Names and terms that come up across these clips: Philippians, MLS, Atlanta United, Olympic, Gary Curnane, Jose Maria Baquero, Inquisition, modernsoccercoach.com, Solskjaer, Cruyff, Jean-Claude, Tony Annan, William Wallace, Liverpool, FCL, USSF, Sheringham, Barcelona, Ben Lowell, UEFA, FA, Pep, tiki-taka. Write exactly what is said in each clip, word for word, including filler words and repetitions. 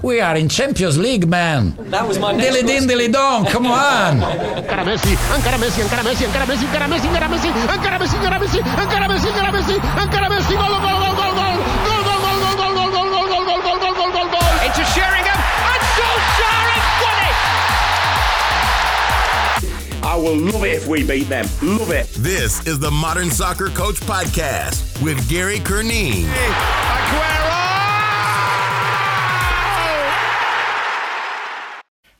We are in Champions League, man. That was my next question. Dilly din, dilly dong. Come on. Ancora Messi, ancora Messi, ancora Messi, ancora Messi, ancora Messi, ancora Messi, ancora Messi, ancora Messi, ancora Messi, ancora Messi, ancora Messi, gol, gol, gol, gol, gol, gol, gol, gol, gol, gol, gol, gol, gol, gol, gol, gol, gol, gol. Into Sheringham, and Solskjaer has won it. I will love it if we beat them. Love it. This is the Modern Soccer Coach Podcast with Gary Curnane.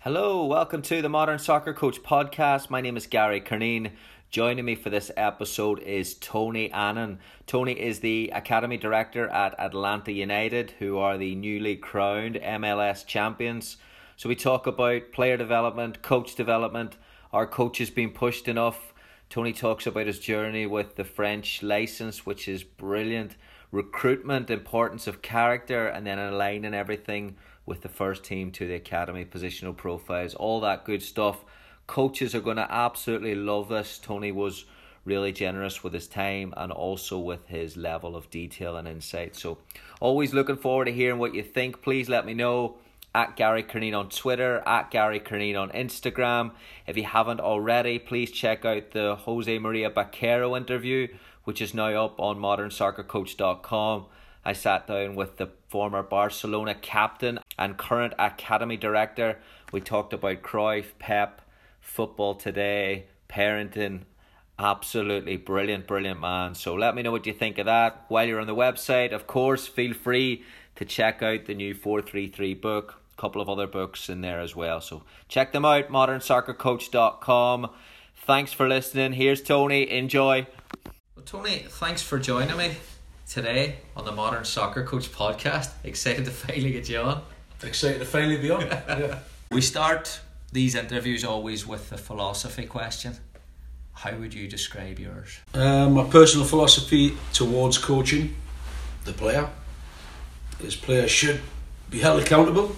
Hello, welcome to the Modern Soccer Coach Podcast. My name is Gary Curnane. Joining me for this episode is Tony Annan. Tony is the Academy Director at Atlanta United, who are the newly crowned M L S champions. So we talk about player development, coach development, our coach has been pushed enough. Tony talks about his journey with the French license, which is brilliant. Recruitment, importance of character, and then aligning everything with the first team to the academy, positional profiles, all that good stuff. Coaches are going to absolutely love this. Tony was really generous with his time and also with his level of detail and insight. So always looking forward to hearing what you think. Please let me know. At Gary Curnane on Twitter, at Gary Curnane on Instagram. If you haven't already, please check out the Jose Maria Baquero interview, which is now up on modern soccer coach dot com. I sat down with the former Barcelona captain and current academy director. We talked about Cruyff, Pep, football today, parenting. Absolutely brilliant, brilliant man. So let me know what you think of that. While you're on the website, of course, feel free to check out the new four three three book. A couple of other books in there as well. So check them out, modern soccer coach dot com. Thanks for listening. Here's Tony. Enjoy. Well, Tony, thanks for joining me today on the Modern Soccer Coach Podcast. Excited to finally get you on. Excited to finally be on. Yeah. We start these interviews always with the philosophy question. How would you describe yours? Um, my personal philosophy towards coaching the player is players should be held accountable,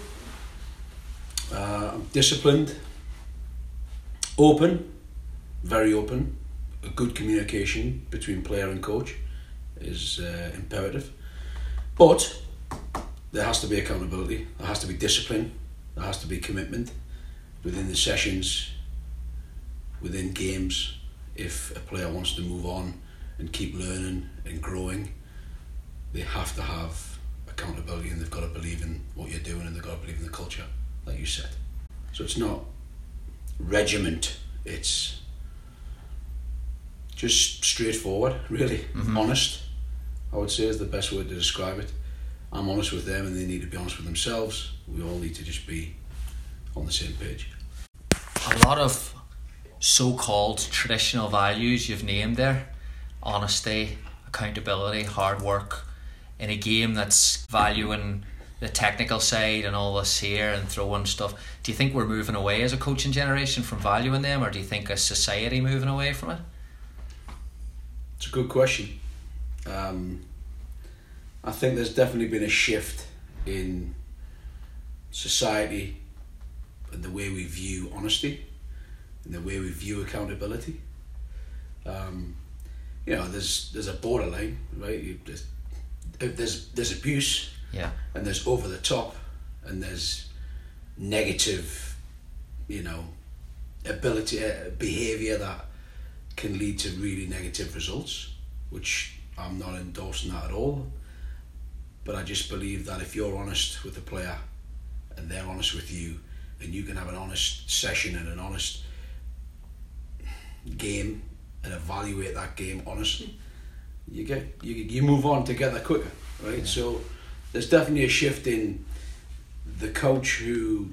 uh, disciplined, open, very open. A good communication between player and coach is uh, imperative. But there has to be accountability, there has to be discipline, there has to be commitment within the sessions, within games. If a player wants to move on and keep learning and growing, they have to have accountability and they've got to believe in what you're doing and they've got to believe in the culture that you set. So it's not regiment, it's just straightforward, really. Mm-hmm. Honest, I would say, is the best word to describe it. I'm honest with them and they need to be honest with themselves. We all need to just be on the same page. A lot of so-called traditional values you've named there: honesty, accountability, hard work, in a game that's valuing the technical side and all this here and throwing stuff. Do you think we're moving away as a coaching generation from valuing them, or do you think as society moving away from it? It's a good question. Um, I think there's definitely been a shift in society and the way we view honesty and the way we view accountability. Um, you know, there's there's a borderline, right? You, there's, there's there's abuse, yeah, and there's over the top, and there's negative, you know, ability uh, behavior that can lead to really negative results, which I'm not endorsing that at all. But I just believe that if you're honest with the player, and they're honest with you, and you can have an honest session and an honest game and evaluate that game honestly, you get you you move on together quicker, right? Yeah. So there's definitely a shift in the coach who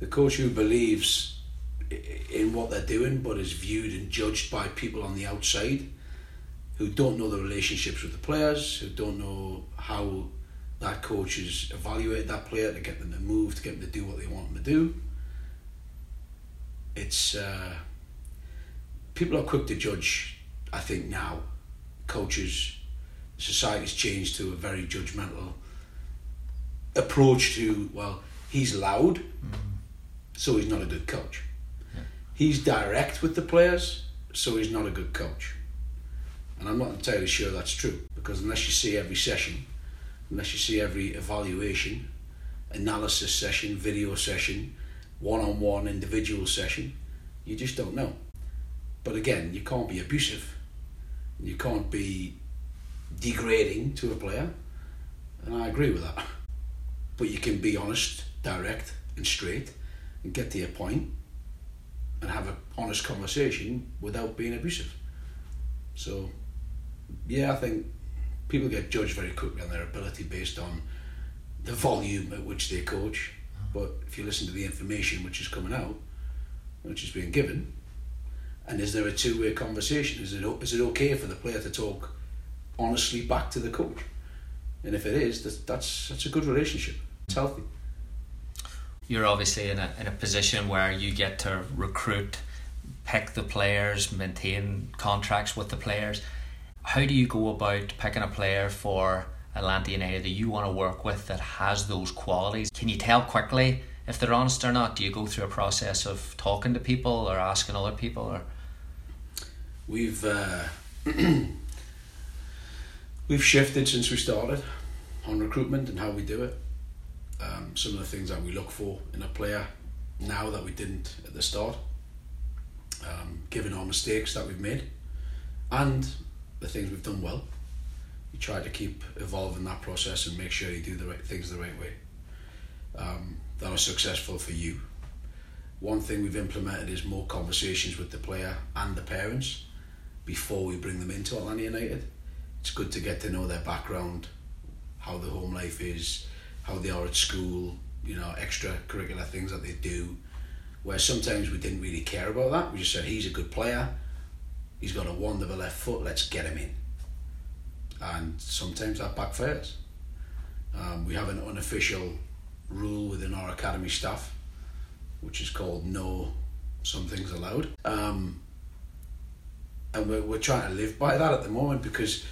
the coach who believes in what they're doing but is viewed and judged by people on the outside who don't know the relationships with the players, who don't know how that coach has evaluated that player to get them to move, to get them to do what they want them to do. It's uh, people are quick to judge, I think, now. Coaches, society's changed to a very judgmental approach to, well, he's loud, mm-hmm. so he's not a good coach. Yeah. He's direct with the players, so he's not a good coach. And I'm not entirely sure that's true, because unless you see every session unless you see every evaluation, analysis session, video session, one-on-one individual session, you just don't know. But again, you can't be abusive. You can't be degrading to a player, and I agree with that. But you can be honest, direct and straight and get to your point and have an honest conversation without being abusive. So yeah, I think people get judged very quickly on their ability based on the volume at which they coach. But if you listen to the information which is coming out, which is being given, and is there a two-way conversation? Is it is it okay for the player to talk honestly back to the coach? And if it is, that's that's, that's a good relationship. It's healthy. You're obviously in a in a position where you get to recruit, pick the players, maintain contracts with the players. How do you go about picking a player for Atlanta United that you want to work with that has those qualities? Can you tell quickly if they're honest or not? Do you go through a process of talking to people or asking other people? Or we've uh, we've shifted since we started on recruitment and how we do it. Um, some of the things that we look for in a player now that we didn't at the start, um, given our mistakes that we've made and the things we've done well. You try to keep evolving that process and make sure you do the right things the right way, um, that are successful for you. One thing we've implemented is more conversations with the player and the parents before we bring them into Atlanta United. It's good to get to know their background, how their home life is, how they are at school, you know, extracurricular things that they do, where sometimes we didn't really care about that. We just said, he's a good player, he's got a wonderful left foot, let's get him in. And sometimes that backfires. Um, we have an unofficial rule within our academy staff, which is called no some things allowed. Um, and we're, we're trying to live by that at the moment because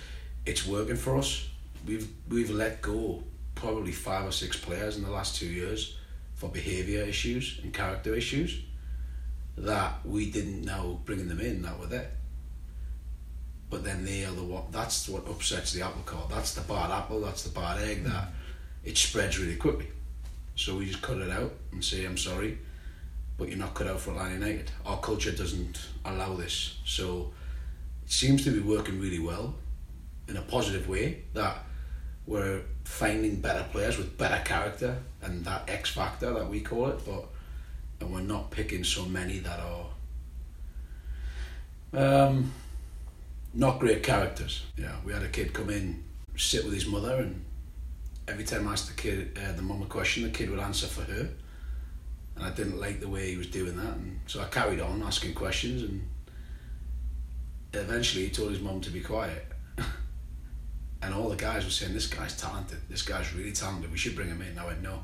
it's working for us. We've, we've let go probably five or six players in the last two years for behaviour issues and character issues that we didn't know bringing them in that were there. But then they are the one, that's what upsets the apple cart. That's the bad apple, that's the bad egg, that it spreads really quickly. So we just cut it out and say, I'm sorry, but you're not cut out for Atlanta United. Our culture doesn't allow this. So it seems to be working really well in a positive way, that we're finding better players with better character and that X factor that we call it, but and we're not picking so many that are um, not great characters. Yeah, we had a kid come in, sit with his mother, and every time I asked the kid, uh, the mum a question, the kid would answer for her, and I didn't like the way he was doing that, and so I carried on asking questions, and eventually he told his mum to be quiet. And all the guys were saying, this guy's talented, this guy's really talented, we should bring him in. And I went, no.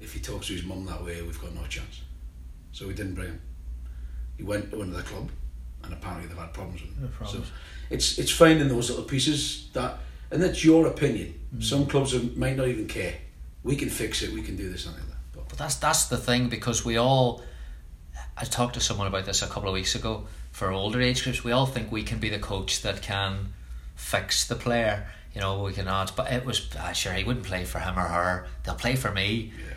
If he talks to his mum that way, we've got no chance. So we didn't bring him. He went to another club, and apparently they've had problems with him. No problems. So it's it's finding those little pieces that, and that's your opinion. Mm. Some clubs might not even care. We can fix it, we can do this and that. But, but that's, that's the thing, because we all, I talked to someone about this a couple of weeks ago, for older age groups, we all think we can be the coach that can fix the player, you know, we can add, but it was ah, sure, he wouldn't play for him or her, they'll play for me. Yeah.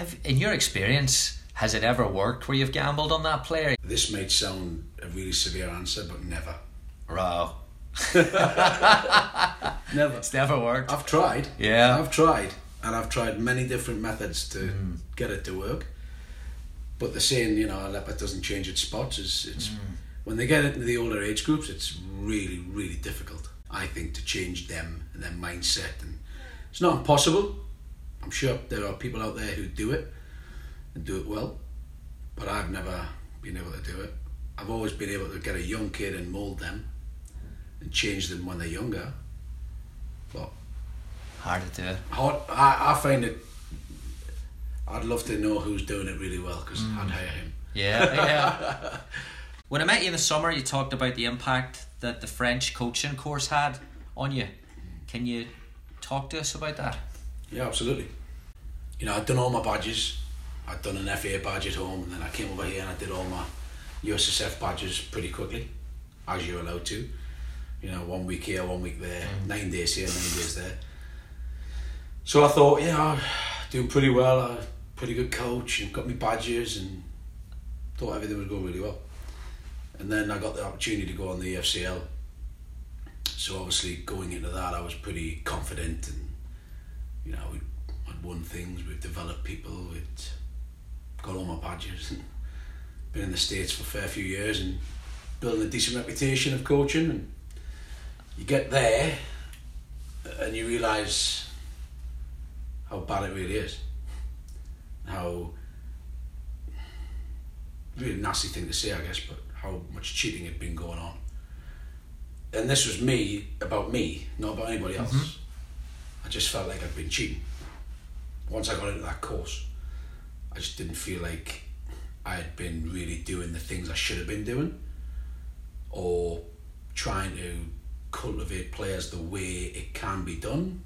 I've, in your experience, has it ever worked where you've gambled on that player? This might sound a really severe answer, but never. Wow. Never. It's never worked. I've tried. Yeah. I've tried, and I've tried many different methods to mm. get it to work. But the saying, you know, a leopard doesn't change its spots, is it's. Mm. When they get into the older age groups, it's really, really difficult, I think, to change them and their mindset. And it's not impossible. I'm sure there are people out there who do it and do it well, but I've never been able to do it. I've always been able to get a young kid and mould them and change them when they're younger. But hard to do it. Hard, I, I find it... I'd love to know who's doing it really well, because mm. I'd hire him. Yeah, yeah. When I met you in the summer, you talked about the impact that the French coaching course had on you. Can you talk to us about that? Yeah, absolutely. You know, I'd done all my badges. I'd done an F A badge at home, and then I came over here and I did all my U S S F badges pretty quickly, as you're allowed to. You know, one week here, one week there, mm. nine days here, nine days there. So I thought, yeah, I'm doing pretty well. I'm a pretty good coach and got my badges and thought everything was going really well. And then I got the opportunity to go on the F C L. So obviously going into that, I was pretty confident, and you know, I'd won things, we've developed people, we'd got all my badges and been in the States for a fair few years and building a decent reputation of coaching. And you get there and you realise how bad it really is. How, really nasty thing to say I guess, but how much cheating had been going on. And this was me, about me, not about anybody else. Mm-hmm. I just felt like I'd been cheating. Once I got into that course, I just didn't feel like I had been really doing the things I should have been doing, or trying to cultivate players the way it can be done.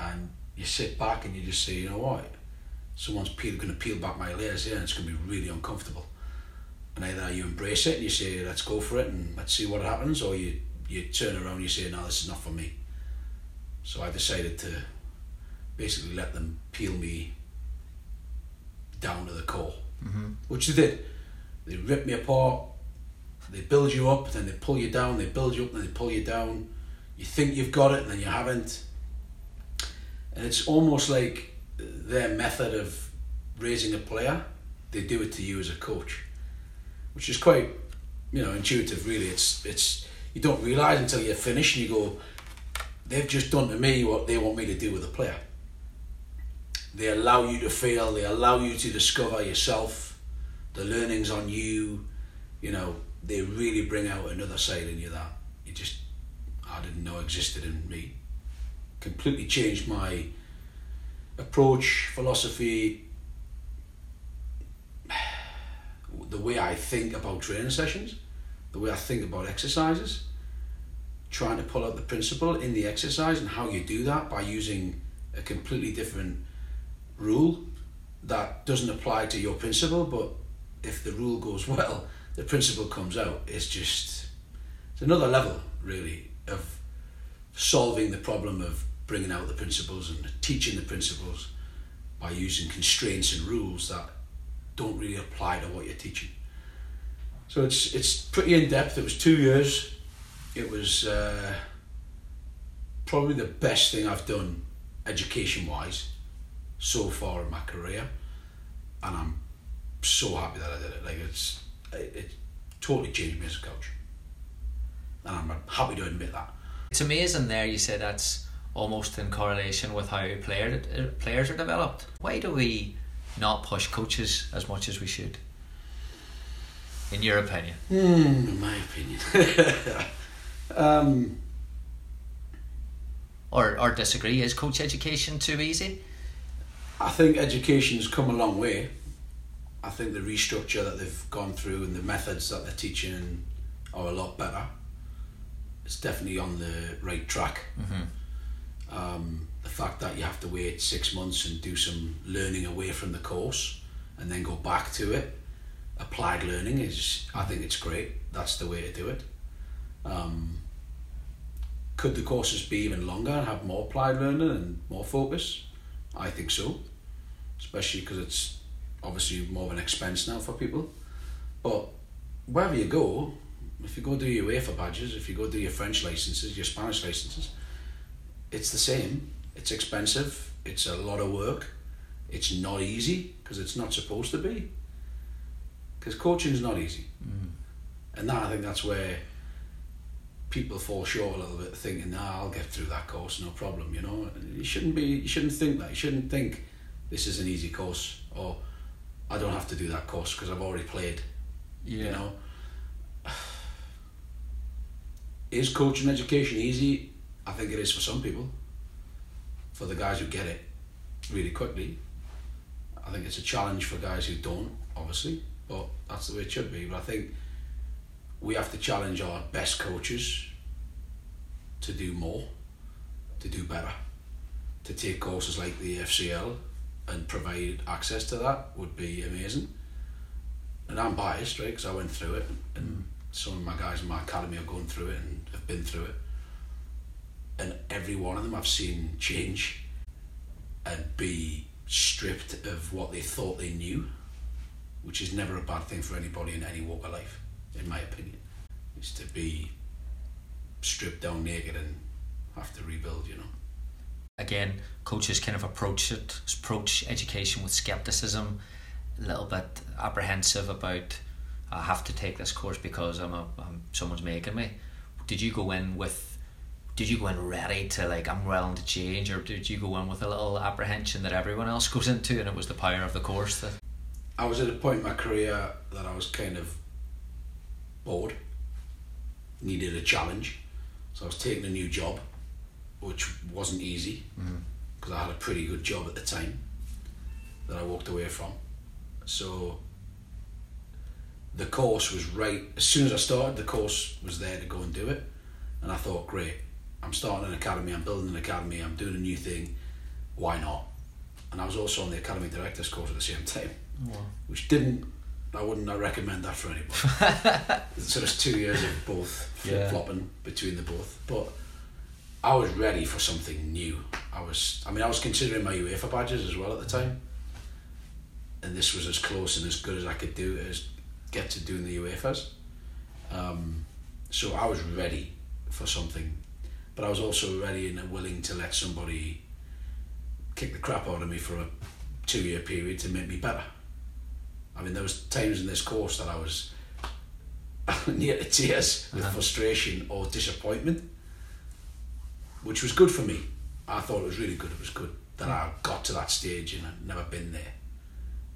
And you sit back and you just say, you know what, someone's peel, gonna peel back my layers here, and it's gonna be really uncomfortable. And either you embrace it and you say, let's go for it and let's see what happens, or you, you turn around and you say, no, this is not for me. So I decided to basically let them peel me down to the core, mm-hmm. which they did. They ripped me apart, they build you up, then they pull you down, they build you up, then they pull you down. You think you've got it and then you haven't. And it's almost like their method of raising a player, they do it to you as a coach, which is quite, you know, intuitive really. It's it's you don't realise until you're finished and you go, they've just done to me what they want me to do with a player. They allow you to fail, they allow you to discover yourself, the learnings on you, you know, they really bring out another side in you that you just, I didn't know existed in me. Completely changed my approach, philosophy, the way I think about training sessions, the way I think about exercises, trying to pull out the principle in the exercise and how you do that by using a completely different rule that doesn't apply to your principle, but if the rule goes well, the principle comes out. It's just, it's another level really of solving the problem of bringing out the principles and teaching the principles by using constraints and rules that don't really apply to what you're teaching. So it's it's pretty in-depth. It was two years. It was uh, probably the best thing I've done education-wise so far in my career, and I'm so happy that I did it. Like it's it, it totally changed me as a coach, and I'm happy to admit that. It's amazing there you say that's almost in correlation with how player, players are developed. Why do we not push coaches as much as we should, in your opinion? Mm, in my opinion. um, or or disagree, is coach education too easy? I think education's come a long way. I think the restructure that they've gone through and the methods that they're teaching are a lot better. It's definitely on the right track. Mm-hmm. Um, the fact that you have to wait six months and do some learning away from the course and then go back to it, applied learning, is, I think it's great. That's the way to do it. Um, could the courses be even longer and have more applied learning and more focus? I think so, especially because it's obviously more of an expense now for people. But wherever you go, if you go do your UEFA badges, if you go do your French licenses, your Spanish licenses, it's the same. It's expensive, it's a lot of work, it's not easy, because it's not supposed to be, because coaching's not easy. Mm. And that, I think that's where people fall short a little bit, thinking, nah, I'll get through that course, no problem, you know. And you shouldn't be, you shouldn't think that, you shouldn't think this is an easy course, or I don't have to do that course because I've already played, yeah. You know. Is coaching education easy? I think it is for some people. For the guys who get it really quickly, I think it's a challenge for guys who don't, obviously, but that's the way it should be. But I think we have to challenge our best coaches to do more, to do better, to take courses like the F C L and provide access to that would be amazing. And I'm biased, right, because I went through it, and some of my guys in my academy are going through it and have been through it. And every one of them I've seen change and be stripped of what they thought they knew, which is never a bad thing for anybody in any walk of life, in my opinion. It's to be stripped down naked and have to rebuild, you know. Again, coaches kind of approach it, approach education with skepticism, a little bit apprehensive about, I have to take this course because I'm a I'm, someone's making me. Did you go in with, did you go in ready to like, I'm willing to change, or did you go in with a little apprehension that everyone else goes into, and it was the power of the course that? I was at a point in my career that I was kind of bored, needed a challenge, so I was taking a new job, which wasn't easy because mm-hmm. I had a pretty good job at the time that I walked away from. So the course was right, as soon as I started, the course was there to go and do it, and I thought, great, I'm starting an academy, I'm building an academy, I'm doing a new thing, why not? And I was also on the academy directors course at the same time, wow. which didn't, I wouldn't I recommend that for anybody. So there's two years of both, yeah. flip-flopping between the both, but I was ready for something new. I was, I mean, I was considering my UEFA badges as well at the time, and this was as close and as good as I could do as get to doing the U E F As. Um, so I was ready for something, but I was also ready and willing to let somebody kick the crap out of me for a two-year period to make me better. I mean, there was times in this course that I was near to tears with uh-huh. frustration or disappointment, which was good for me. I thought it was really good. It was good that I got to that stage and I'd never been there,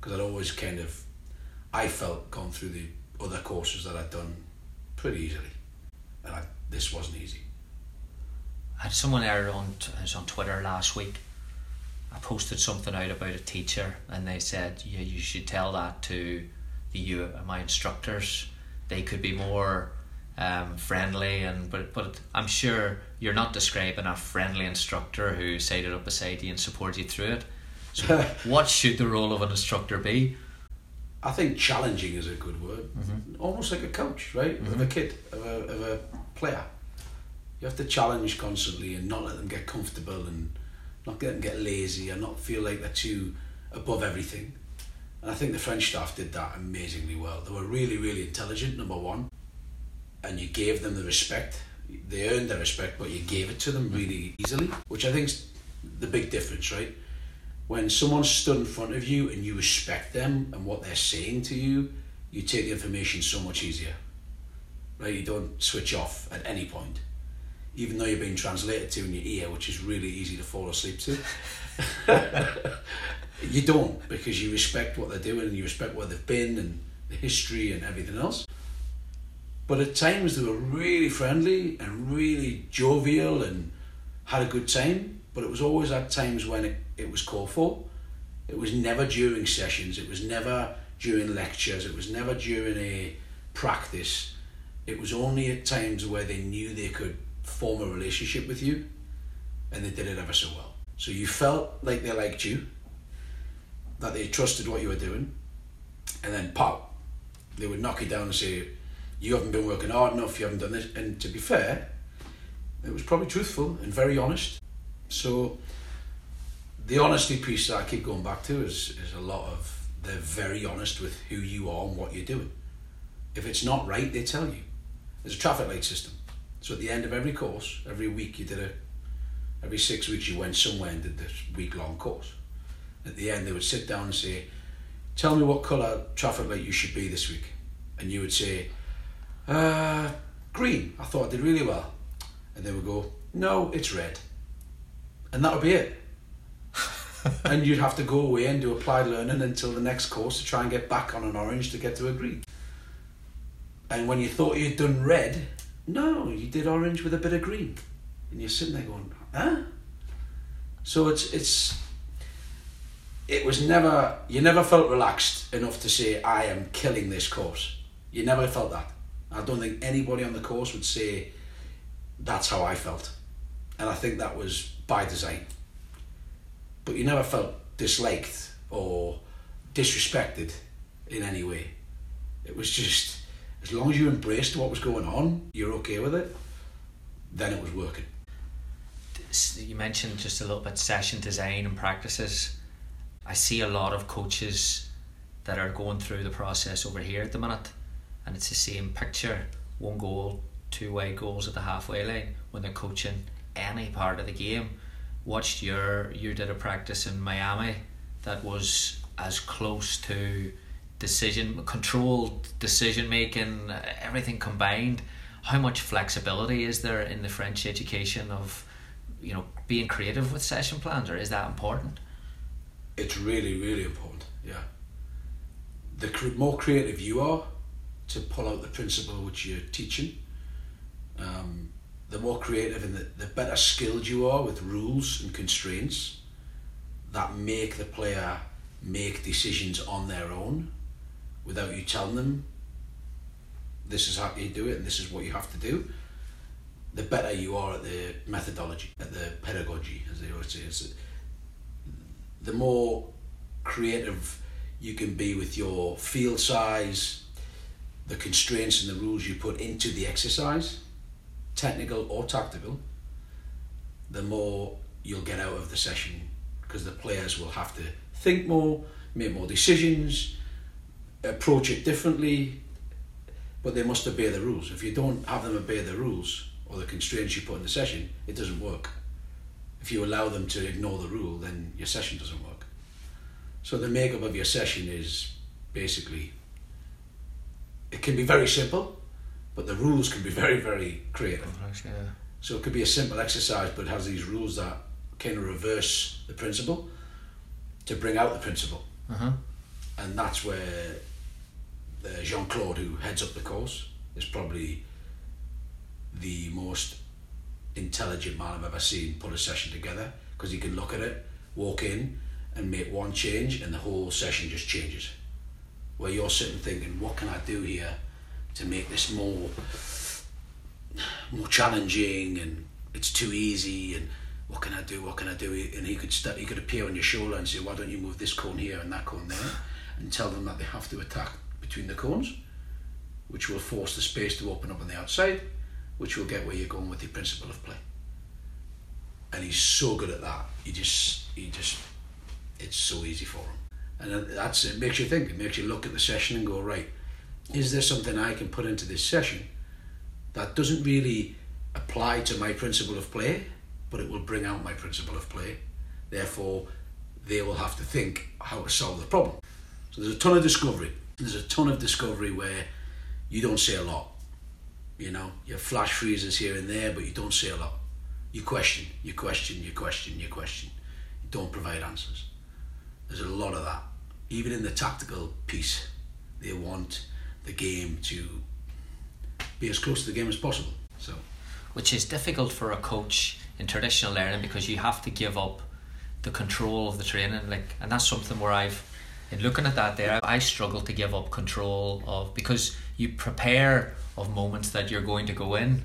because I'd always kind of, I felt, gone through the other courses that I'd done pretty easily, and I, this wasn't easy. I had someone there on, it was on Twitter last week, I posted something out about a teacher, and they said, yeah, you should tell that to the you my instructors, they could be more um, friendly. And but but I'm sure you're not describing a friendly instructor who sided up beside you and supported you through it. So what should the role of an instructor be? I think challenging is a good word. Mm-hmm. Almost like a coach, right? Mm-hmm. Of a kid, of a, of a player. You have to challenge constantly and not let them get comfortable, and not let them get lazy, and not feel like they're too above everything. And I think the French staff did that amazingly well. They were really, really intelligent, number one. And you gave them the respect. They earned their respect, but you gave it to them really easily, which I think is the big difference, right? When someone stood in front of you and you respect them and what they're saying to you, you take the information so much easier, right? You don't switch off at any point, even though you're being translated to in your ear, which is really easy to fall asleep to. You don't, because you respect what they're doing and you respect where they've been and the history and everything else. But at times they were really friendly and really jovial and had a good time, but it was always at times when it It was called for. It was never during sessions, it was never during lectures, it was never during a practice. It was only at times where they knew they could form a relationship with you, and they did it ever so well. So you felt like they liked you, that they trusted what you were doing, and then pop, they would knock you down and say, you haven't been working hard enough, you haven't done this. And to be fair, it was probably truthful and very honest. So the honesty piece that I keep going back to is, is a lot of, they're very honest with who you are and what you're doing. If it's not right, they tell you. There's a traffic light system. So at the end of every course, every week you did a, every six weeks you went somewhere and did this week long course. At the end they would sit down and say, tell me what colour traffic light you should be this week. And you would say, uh, green, I thought I did really well. And they would go, no, it's red. And that would be it. And you'd have to go away and do applied learning until the next course to try and get back on an orange to get to a green. And when you thought you'd done red, no, you did orange with a bit of green. And you're sitting there going, huh? So it's it's it was never, you never felt relaxed enough to say, I am killing this course. You never felt that. I don't think anybody on the course would say that's how I felt. And I think that was by design. But you never felt disliked or disrespected in any way. It was just, as long as you embraced what was going on, you're okay with it, then it was working. you mentioned just a little bit session design and practices. I see a lot of coaches that are going through the process over here at the minute, and it's the same picture: one goal, two wide goals at the halfway line when they're coaching any part of the game. Watched your you did a practice in Miami that was as close to decision controlled decision making, everything combined. How much flexibility is there in the French education of, you know, being creative with session plans, or is that important? It's really, really important. Yeah, the cr- more creative you are to pull out the principle which you're teaching, um, the more creative and the, the better skilled you are with rules and constraints that make the player make decisions on their own without you telling them this is how you do it and this is what you have to do, the better you are at the methodology, at the pedagogy, as they always say. It's the more creative you can be with your field size, the constraints and the rules you put into the exercise, technical or tactical, the more you'll get out of the session, because the players will have to think more, make more decisions, approach it differently, but they must obey the rules. If you don't have them obey the rules or the constraints you put in the session, it doesn't work. If you allow them to ignore the rule, then your session doesn't work. So the makeup of your session is basically, it can be very simple, but the rules can be very, very creative. Complex, yeah. So it could be a simple exercise, but it has these rules that kind of reverse the principle to bring out the principle. Uh-huh. And that's where uh, Jean-Claude, who heads up the course, is probably the most intelligent man I've ever seen put a session together, because he can look at it, walk in and make one change and the whole session just changes. Where you're sitting thinking, what can I do here to make this more more challenging, and it's too easy, and what can I do, what can I do? And he could step, he could appear on your shoulder and say, why don't you move this cone here and that cone there, and tell them that they have to attack between the cones, which will force the space to open up on the outside, which will get where you're going with the principle of play. And he's so good at that. He just, he just, it's so easy for him. And that's, it makes you think, it makes you look at the session and go, right, is there something I can put into this session that doesn't really apply to my principle of play, but it will bring out my principle of play? Therefore, they will have to think how to solve the problem. So there's a ton of discovery. There's a ton of discovery where you don't say a lot. You know, you have flash freezes here and there, but you don't say a lot. You question, you question, you question, you question. You don't provide answers. There's a lot of that. Even in the tactical piece, they want the game to be as close to the game as possible. So, which is difficult for a coach in traditional learning, because you have to give up the control of the training. Like, and that's something where I've, in looking at that there, I struggle to give up control of, because you prepare of moments that you're going to go in.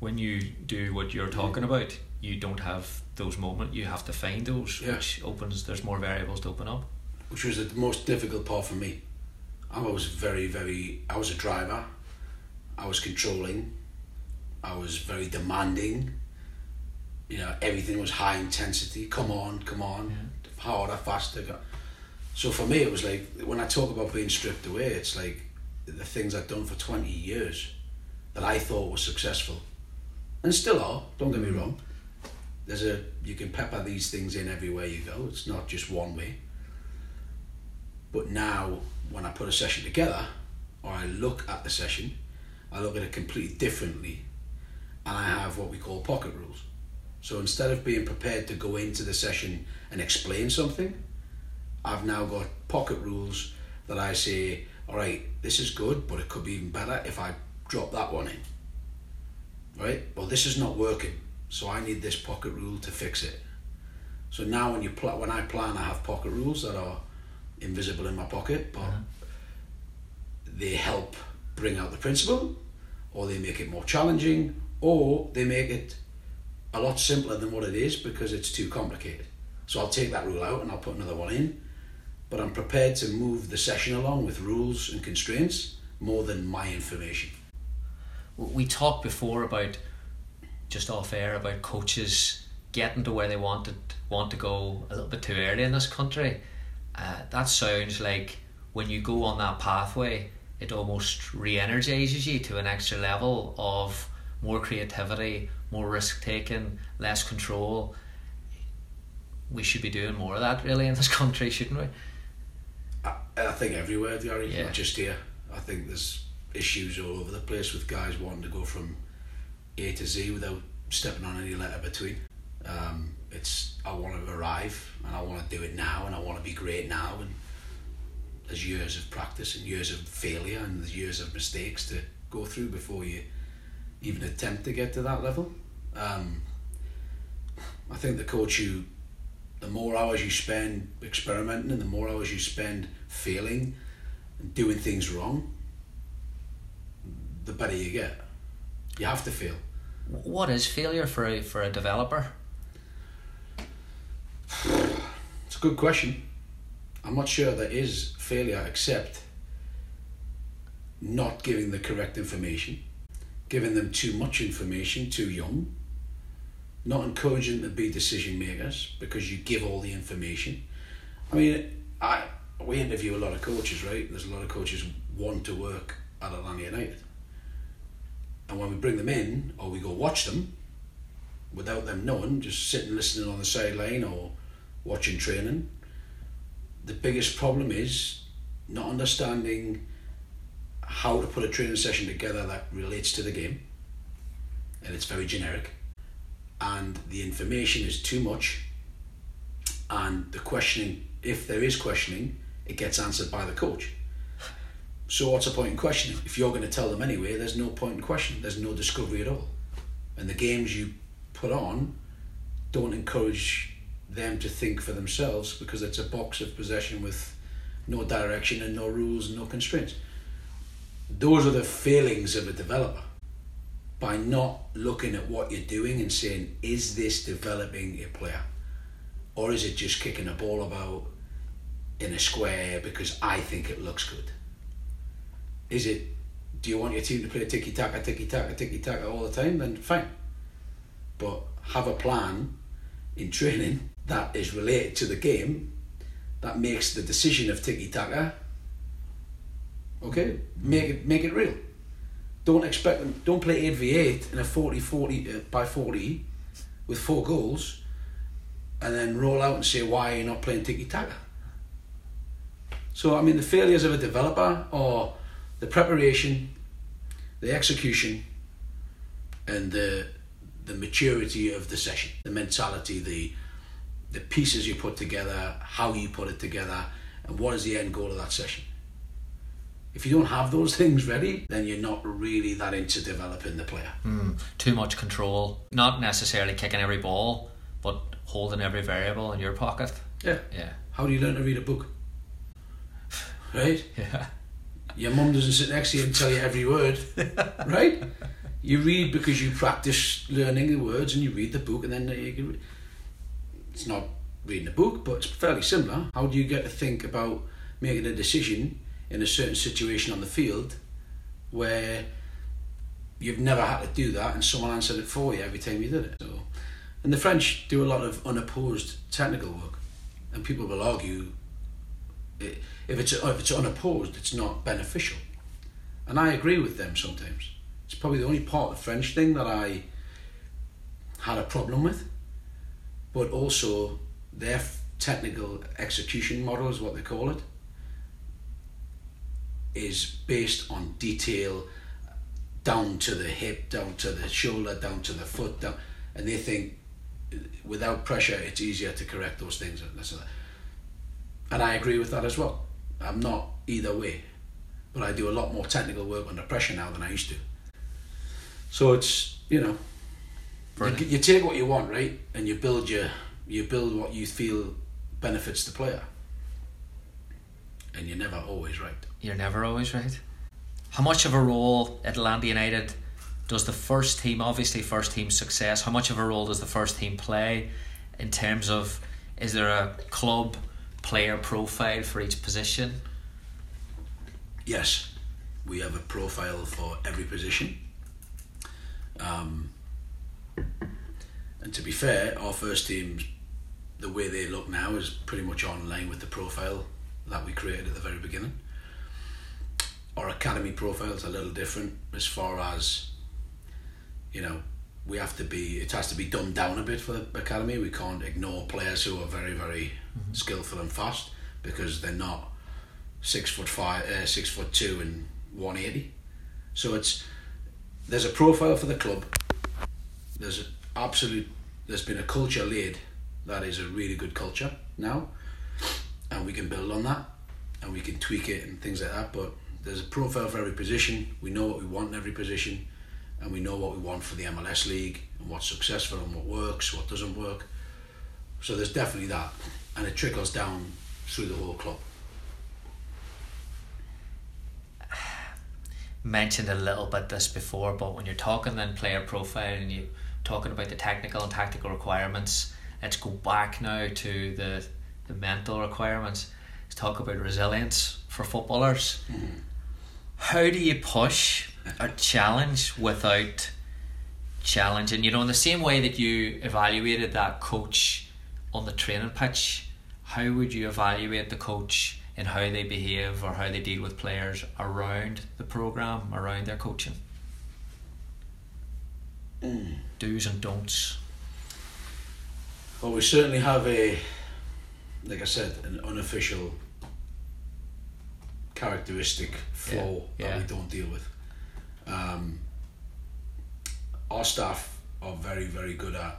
When you do what you're talking about, you don't have those moments, you have to find those, yeah. Which opens, there's more variables to open up. Which was the most difficult part for me. I was very, very, I was a driver, I was controlling, I was very demanding, you know, everything was high intensity, come on, come on, yeah. Harder, faster. So for me, it was like, when I talk about being stripped away, it's like the things I've done for twenty years that I thought were successful, and still are, don't get me wrong. There's a, you can pepper these things in everywhere you go, it's not just one way. But now, when I put a session together, or I look at the session, I look at it completely differently, and I have what we call pocket rules. So instead of being prepared to go into the session and explain something, I've now got pocket rules that I say, all right, this is good, but it could be even better if I drop that one in, right? Well, this is not working, so I need this pocket rule to fix it. So now when you pl- when I plan, I have pocket rules that are invisible in my pocket, but uh-huh. They help bring out the principle, or they make it more challenging, or they make it a lot simpler than what it is because it's too complicated. So I'll take that rule out and I'll put another one in, but I'm prepared to move the session along with rules and constraints more than my information. We talked before about, just off air, about coaches getting to where they wanted want to go a little bit too early in this country. Uh, that sounds like when you go on that pathway, it almost re-energizes you to an extra level of more creativity, more risk taking, less control. We should be doing more of that really in this country, shouldn't we? I, I think everywhere, Gary, yeah. Not just here. I think there's issues all over the place with guys wanting to go from A to Z without stepping on any letter between. Um, it's I want to arrive and I want to do it now and I want to be great now, and there's years of practice and years of failure and there's years of mistakes to go through before you even attempt to get to that level. Um, I think the coach who, the more hours you spend experimenting and the more hours you spend failing and doing things wrong, the better you get. You have to fail. What is failure for a, for a developer? It's a good question. I'm not sure there is failure except not giving the correct information, giving them too much information too young, not encouraging them to be decision makers because you give all the information. I mean, I we interview a lot of coaches, right? There's a lot of coaches who want to work at Atlanta United. And when we bring them in, or we go watch them, without them knowing, just sitting listening on the sideline or watching training, the biggest problem is not understanding how to put a training session together that relates to the game. And it's very generic. And the information is too much. And the questioning, if there is questioning, it gets answered by the coach. So what's the point in questioning? If you're going to tell them anyway, there's no point in questioning. There's no discovery at all. And the games you put on don't encourage them to think for themselves because it's a box of possession with no direction and no rules and no constraints. Those are the failings of a developer. By not looking at what you're doing and saying, is this developing a player? Or is it just kicking a ball about in a square because I think it looks good? Is it, do you want your team to play tiki-taka, tiki-taka, tiki-taka all the time? Then fine. But have a plan in training that is related to the game that makes the decision of tiki-taka, okay, make it make it real. Don't expect them, don't play eight v eight in a forty forty by forty with four goals and then roll out and say, why are you not playing tiki-taka? So, I mean, the failures of a developer are the preparation, the execution, and the the maturity of the session, the mentality, the the pieces you put together, how you put it together, and what is the end goal of that session. If you don't have those things ready, then you're not really that into developing the player. Mm, too much control, not necessarily kicking every ball, but holding every variable in your pocket. Yeah. Yeah. How do you learn to read a book? Right? Yeah. Your mum doesn't sit next to you and tell you every word, right? You read because you practice learning the words and you read the book and then you can read. It's not reading a book, but it's fairly similar. How do you get to think about making a decision in a certain situation on the field where you've never had to do that and someone answered it for you every time you did it? So, and the French do a lot of unopposed technical work, and people will argue It, if it's if it's unopposed, it's not beneficial, and I agree with them sometimes. It's probably the only part of the French thing that I had a problem with, but also their technical execution model is what they call it, is based on detail, down to the hip, down to the shoulder, down to the foot, down, and they think without pressure it's easier to correct those things. And I agree with that as well. I'm not either way, but I do a lot more technical work under pressure now than I used to. So it's, you know, you, you take what you want, right? And you build your, you build what you feel benefits the player. And you're never always right. You're never always right. How much of a role at Atlanta United does the first team, obviously first team success, how much of a role does the first team play in terms of, is there a club player profile for each position? Yes, we have a profile for every position. Um, And to be fair, our first teams, the way they look now is pretty much on line with the profile that we created at the very beginning. Our academy profile is a little different as far as, you know, we have to be, it has to be dumbed down a bit for the academy. We can't ignore players who are very, very mm-hmm. skillful and fast, because they're not six foot five, uh, six foot two and one eighty. So it's, there's a profile for the club. There's an absolute, there's been a culture laid that is a really good culture now, and we can build on that and we can tweak it and things like that. But there's a profile for every position. We know what we want in every position, and we know what we want for the M L S league and what's successful and what works, what doesn't work. So there's definitely that, and it trickles down through the whole club. Mentioned a little bit this before, but when you're talking then player profile and you're talking about the technical and tactical requirements, let's go back now to the, the mental requirements. Let's talk about resilience for footballers. Mm-hmm. How do you push or challenge without challenging? You know, in the same way that you evaluated that coach on the training pitch, how would you evaluate the coach in how they behave or how they deal with players around the programme, around their coaching? Mm. Do's and don'ts. Well, we certainly have a, like I said, an unofficial characteristic flaw yeah, yeah. that we don't deal with. Um, our staff are very, very good at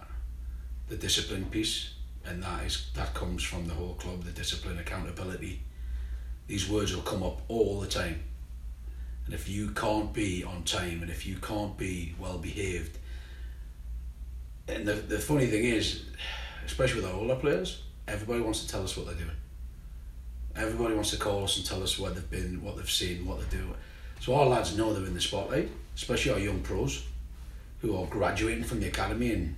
the discipline piece, and that is that comes from the whole club, the discipline, accountability. These words will come up all the time. And if you can't be on time, and if you can't be well behaved, and the the funny thing is, especially with our older players, everybody wants to tell us what they're doing. Everybody wants to call us and tell us where they've been, what they've seen, what they do. So our lads know they're in the spotlight, especially our young pros who are graduating from the academy and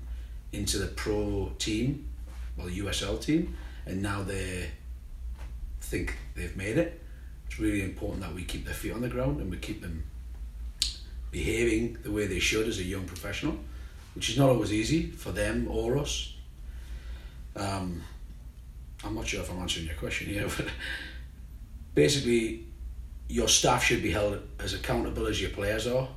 into the pro team, well, the U S L team, and now they think they've made it. It's really important that we keep their feet on the ground and we keep them behaving the way they should as a young professional, which is not always easy for them or us. Um, I'm not sure if I'm answering your question here, but basically your staff should be held as accountable as your players are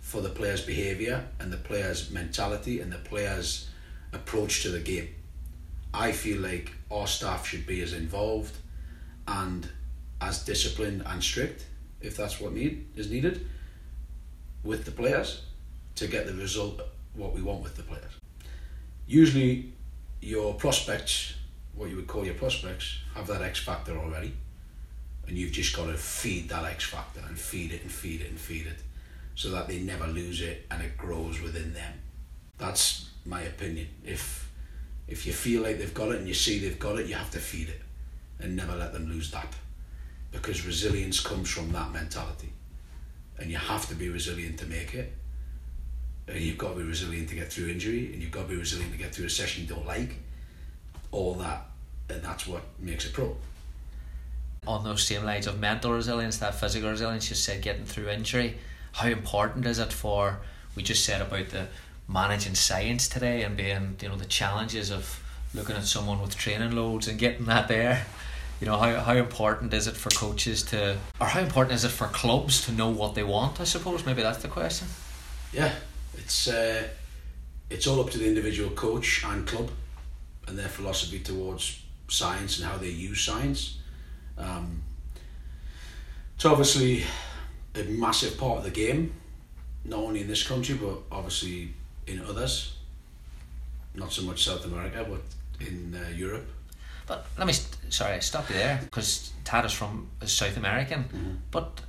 for the players' behaviour and the players' mentality and the players' approach to the game. I feel like our staff should be as involved and as disciplined and strict, if that's what need is needed, with the players to get the result what we want with the players. Usually your prospects, what you would call your prospects, have that X factor already, and you've just got to feed that X factor and feed it and feed it and feed it so that they never lose it and it grows within them. That's my opinion. If if you feel like they've got it and you see they've got it, you have to feed it and never let them lose that, because resilience comes from that mentality, and you have to be resilient to make it, and you've got to be resilient to get through injury, and you've got to be resilient to get through a session you don't like, all that, and that's what makes a pro. On those same lines of mental resilience, that physical resilience, you said getting through injury, how important is it for, we just said about the managing science today and being, you know, the challenges of looking at someone with training loads and getting that there, you know, how, how important is it for coaches to, or how important is it for clubs to know what they want, I suppose, maybe that's the question. Yeah, it's uh, it's all up to the individual coach and club and their philosophy towards science and how they use science. Um, it's obviously a massive part of the game, not only in this country but obviously in others, not so much South America but in uh, Europe. But let me, st- sorry, stop you there, because Tad is from South American, mm-hmm. but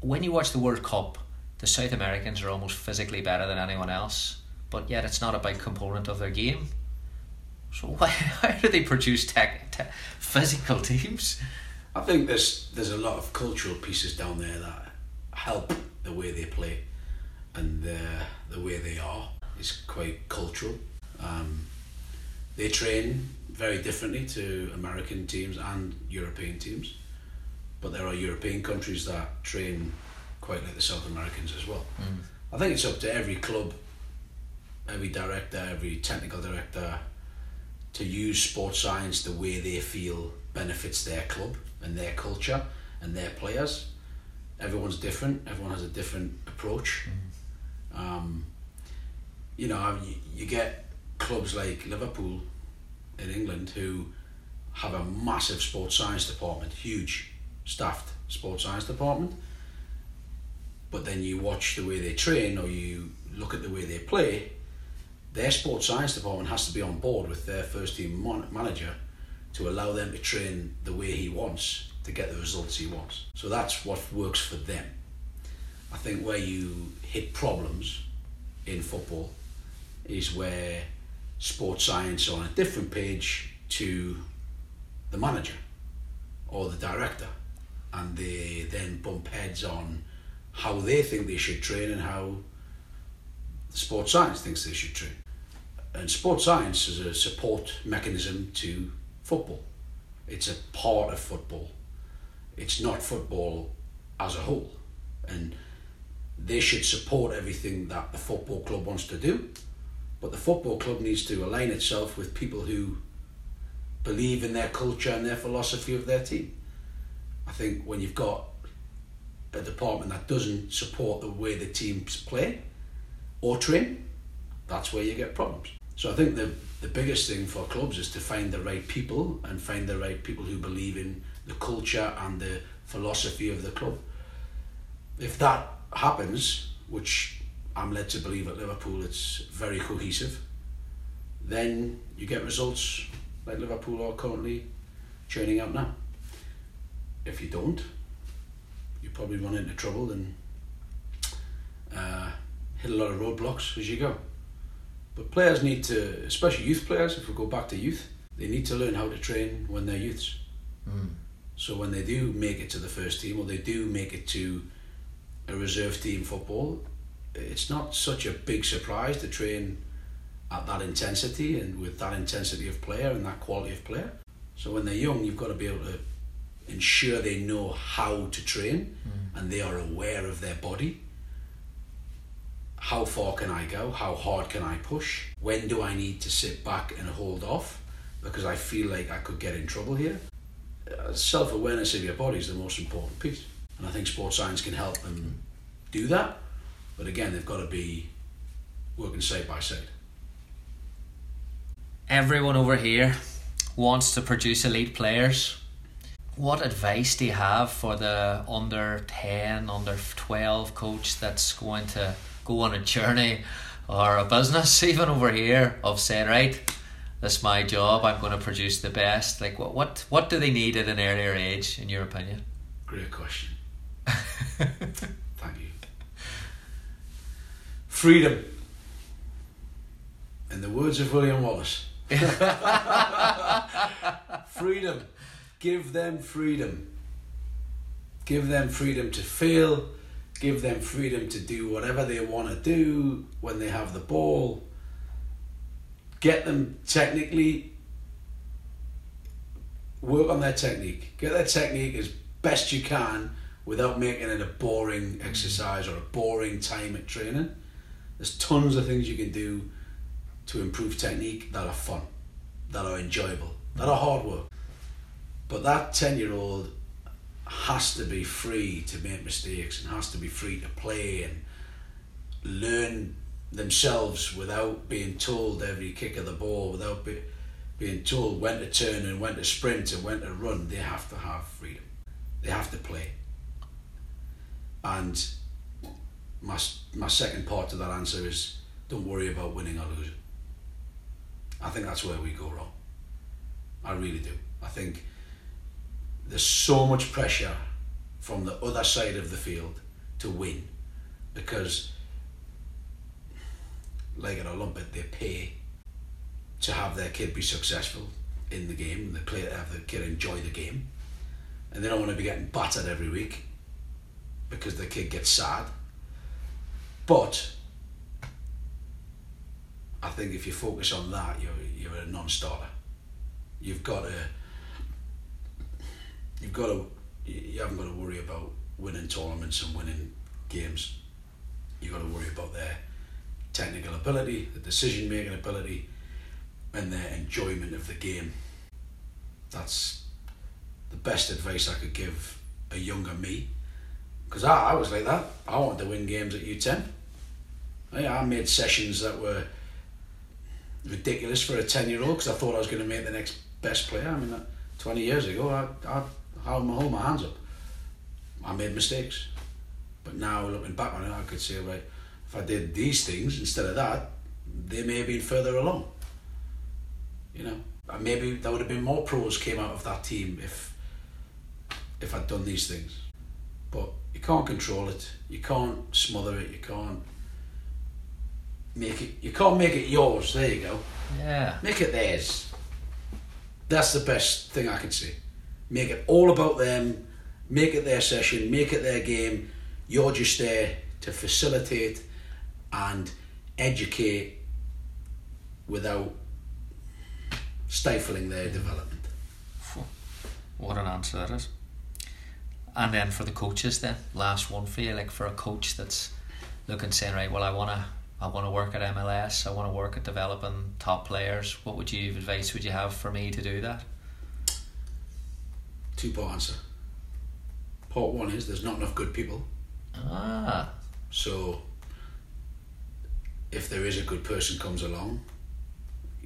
when you watch the World Cup, the South Americans are almost physically better than anyone else, but yet it's not a big component of their game. So why, how do they produce tech, tech, physical teams? I think there's there's a lot of cultural pieces down there that help the way they play, and the the way they are is quite cultural. Um, they train very differently to American teams and European teams, but there are European countries that train quite like the South Americans as well. Mm. I think it's up to every club every director, every technical director, to use sports science the way they feel benefits their club and their culture and their players. Everyone's different. Everyone has a different approach. Mm. Um, you know, you, you get clubs like Liverpool in England who have a massive sports science department, huge staffed sports science department. But then you watch the way they train, or you look at the way they play, their sports science department has to be on board with their first team mon- manager to allow them to train the way he wants to get the results he wants. So that's what works for them. I think where you hit problems in football is where sports science on a different page to the manager or the director, and they then bump heads on how they think they should train and how sports science thinks they should train. And sports science is a support mechanism to football. It's a part of football. It's not football as a whole. And they should support everything that the football club wants to do, but the football club needs to align itself with people who believe in their culture and their philosophy of their team. I think when you've got a department that doesn't support the way the teams play or train, that's where you get problems. So I think the the biggest thing for clubs is to find the right people and find the right people who believe in the culture and the philosophy of the club. If that happens, which I'm led to believe at Liverpool, it's very cohesive, then you get results like Liverpool are currently churning out now. If you don't, you probably run into trouble and uh, hit a lot of roadblocks as you go. But players need to, especially youth players, if we go back to youth, they need to learn how to train when they're youths. Mm. So when they do make it to the first team, or they do make it to a reserve team football, it's not such a big surprise to train at that intensity and with that intensity of player and that quality of player. So when they're young, you've got to be able to ensure they know how to train mm. and they are aware of their body. How far can I go? How hard can I push? When do I need to sit back and hold off because I feel like I could get in trouble here? Self-awareness of your body is the most important piece, and I think sports science can help them mm. do that, but again they've got to be working side by side. Everyone over here wants to produce elite players. What advice do you have for the under ten, under twelve coach that's going to go on a journey or a business even over here of saying, right, this is my job, I'm going to produce the best? Like what what, what do they need at an earlier age, in your opinion? Great question. Thank you. Freedom. In the words of William Wallace. Freedom. Give them freedom. Give them freedom to fail. Give them freedom to do whatever they want to do when they have the ball. Get them technically, work on their technique. Get their technique as best you can without making it a boring exercise or a boring time at training. There's tons of things you can do to improve technique that are fun, that are enjoyable, that are hard work. But that ten-year-old has to be free to make mistakes and has to be free to play and learn themselves without being told every kick of the ball, without be, being told when to turn and when to sprint and when to run. They have to have freedom. They have to play. And my, my second part to that answer is don't worry about winning or losing. I think that's where we go wrong. I really do. I think there's so much pressure from the other side of the field to win because, like at Olympic, they pay to have their kid be successful in the game. They play to have their kid enjoy the game, and they don't want to be getting battered every week because the kid gets sad. But I think if you focus on that, you're you're a non-starter. You've got to. You've got to, you haven't got to worry about winning tournaments and winning games. You've got to worry about their technical ability, their decision-making ability, and their enjoyment of the game. That's the best advice I could give a younger me, because I, I was like that. I wanted to win games at U ten. I made sessions that were ridiculous for a ten-year-old because I thought I was going to make the next best player. I mean, twenty years ago, I, I, I hold my hands up. I made mistakes. But now, looking back on it, I could say, right, if I did these things instead of that, they may have been further along. You know, and maybe there would have been more pros came out of that team if if I'd done these things. But you can't control it. You can't smother it. You can't make it. You can't make it yours. There you go. Yeah. Make it theirs. That's the best thing I can say. Make it all about them. Make it their session. Make it their game. You're just there to facilitate and educate without stifling their development. What an answer that is. And then for the coaches then, last one for you, like for a coach that's looking, saying, right, well, I want to I want to work at M L S, I want to work at developing top players, what would you advice would you have for me to do that? Two-part answer. Part one is there's not enough good people. Ah. So if there is a good person comes along,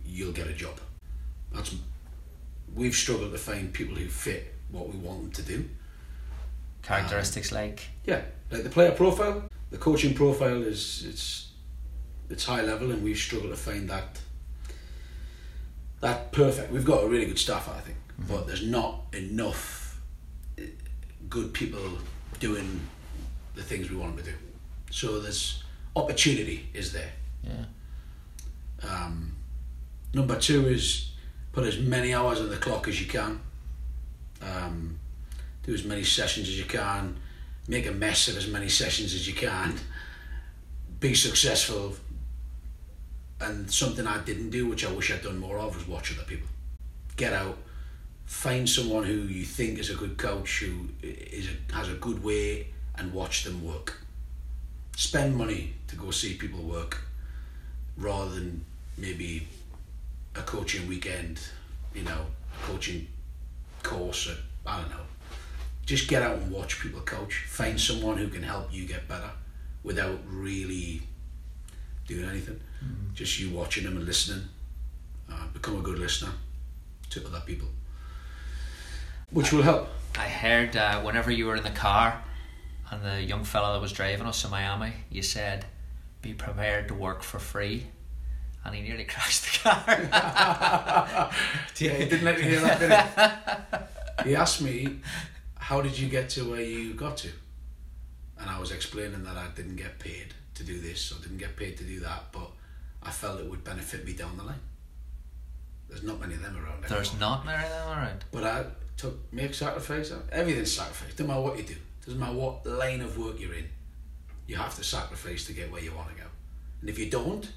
you'll get a job. That's, we've struggled to find people who fit what we want them to do. Characteristics um, like? Yeah, like the player profile. The coaching profile is it's it's high level, and we've struggled to find that that perfect. We've got a really good staff, I think, mm-hmm. but there's not enough good people doing the things we want them to do. So there's opportunity is there. Yeah. Um, number two is put as many hours on the clock as you can. Um, do as many sessions as you can. Make a mess of as many sessions as you can. Be successful. And something I didn't do, which I wish I'd done more of, was watch other people. Get out. Find someone who you think is a good coach, who is a, has a good way, and watch them work. Spend money to go see people work, rather than maybe a coaching weekend, you know, a coaching course, or, I don't know. Just get out and watch people coach. Find someone who can help you get better without really doing anything. Mm-hmm. Just you watching them and listening. Uh, become a good listener to other people, which I, will help. I heard uh, whenever you were in the car and the young fella that was driving us in Miami, you said, be prepared to work for free. And he nearly crashed the car. Yeah, he didn't let me hear that, did he? He asked me, how did you get to where you got to? And I was explaining that I didn't get paid to do this, or didn't get paid to do that, but I felt it would benefit me down the line. There's not many of them around. There's anymore. Not many of them around. But I took, make sacrifice. Everything's sacrifice. Doesn't matter what you do. Doesn't matter what line of work you're in. You have to sacrifice to get where you want to go. And if you don't,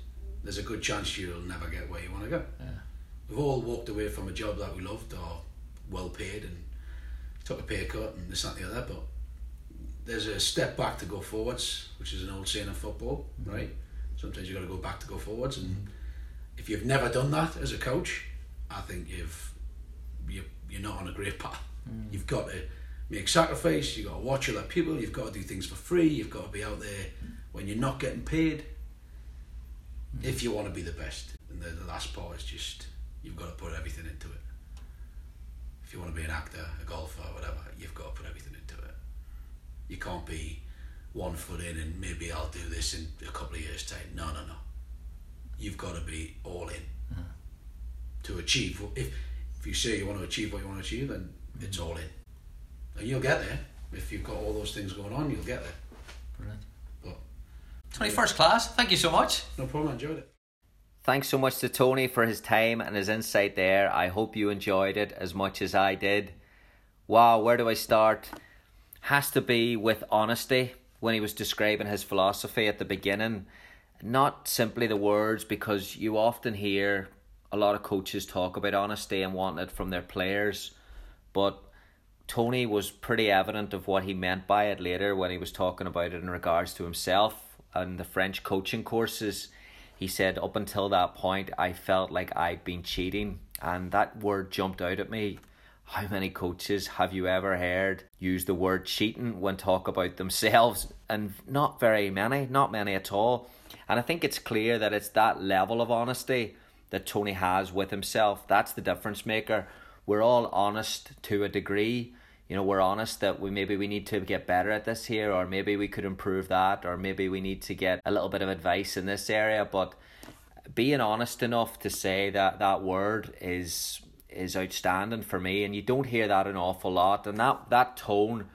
there's a good chance you'll never get where you want to go. Yeah. We've all walked away from a job that we loved or well paid and took a pay cut and this, that and the other, but there's a step back to go forwards, which is an old saying in football, mm-hmm. right? Sometimes you've got to go back to go forwards, and mm-hmm. if you've never done that as a coach, I think you've, you're, you're not on a great path. Mm-hmm. You've got to make sacrifice, you've got to watch other people, you've got to do things for free, you've got to be out there when you're not getting paid, if you want to be the best. And the, the last part is just, you've got to put everything into it. If you want to be an actor, a golfer, whatever, you've got to put everything into it. You can't be one foot in and maybe I'll do this in a couple of years' time. No, no, no. You've got to be all in yeah. to achieve. If if you say you want to achieve what you want to achieve, then mm-hmm. it's all in. And you'll get there. If you've got all those things going on, you'll get there. Brilliant. twenty-first class, thank you so much. No problem, I enjoyed it. Thanks so much to Tony for his time and his insight there. I hope you enjoyed it as much as I did. Wow, where do I start? Has to be with honesty when he was describing his philosophy at the beginning. Not simply the words, because you often hear a lot of coaches talk about honesty and want it from their players. But Tony was pretty evident of what he meant by it later when he was talking about it in regards to himself and the French coaching courses. He said, up until that point, I felt like I'd been cheating. And that word jumped out at me. How many coaches have you ever heard use the word cheating when talk about themselves? And not very many, not many at all. And I think it's clear that it's that level of honesty that Tony has with himself. That's the difference maker. We're all honest to a degree. You know, we're honest that we maybe we need to get better at this here, or maybe we could improve that, or maybe we need to get a little bit of advice in this area. But being honest enough to say that that word is is outstanding for me, and you don't hear that an awful lot. And that, that tone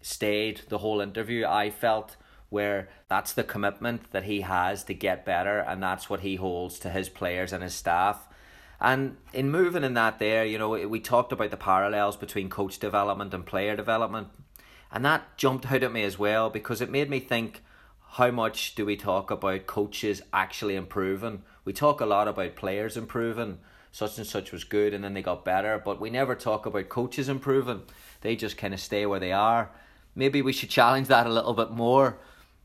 stayed the whole interview, I felt, where that's the commitment that he has to get better, and that's what he holds to his players and his staff. And in moving in that there, you know, we talked about the parallels between coach development and player development. And that jumped out at me as well, because it made me think, how much do we talk about coaches actually improving? We talk a lot about players improving. Such and such was good and then they got better. But we never talk about coaches improving. They just kind of stay where they are. Maybe we should challenge that a little bit more.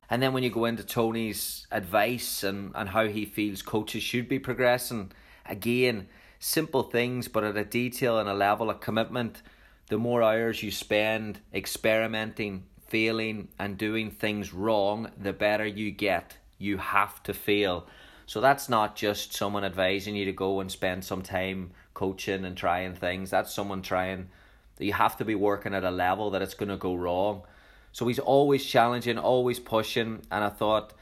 And then when you go into Tony's advice and, and how he feels coaches should be progressing, again, simple things, but at a detail and a level of commitment. The more hours you spend experimenting, failing, and doing things wrong, the better you get. You have to fail. So that's not just someone advising you to go and spend some time coaching and trying things. That's someone trying. You have to be working at a level that it's going to go wrong. So he's always challenging, always pushing. And I thought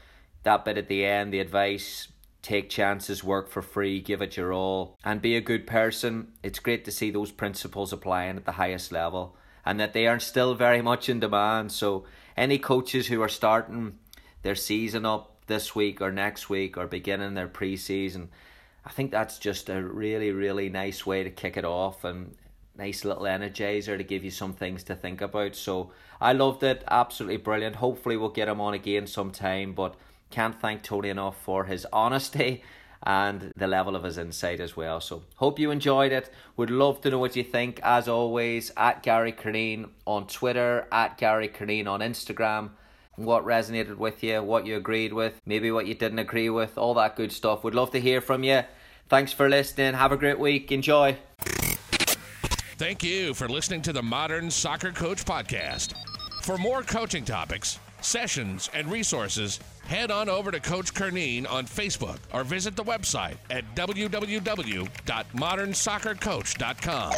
that bit at the end, the advice... Take chances, work for free, give it your all, and be a good person. It's great to see those principles applying at the highest level, and that they are still very much in demand. So any coaches who are starting their season up this week or next week, or beginning their pre-season, I think that's just a really, really nice way to kick it off, and nice little energizer to give you some things to think about. So I loved it. Absolutely brilliant. Hopefully we'll get him on again sometime, but can't thank Tony enough for his honesty and the level of his insight as well. So hope you enjoyed it. Would love to know what you think. As always, at Gary Curnane on Twitter, at Gary Curnane on Instagram. What resonated with you, what you agreed with, maybe what you didn't agree with, all that good stuff. Would love to hear from you. Thanks for listening. Have a great week. Enjoy. Thank you for listening to the Modern Soccer Coach Podcast. For more coaching topics, sessions, and resources, head on over to Coach Curnane on Facebook or visit the website at w w w dot modern soccer coach dot com.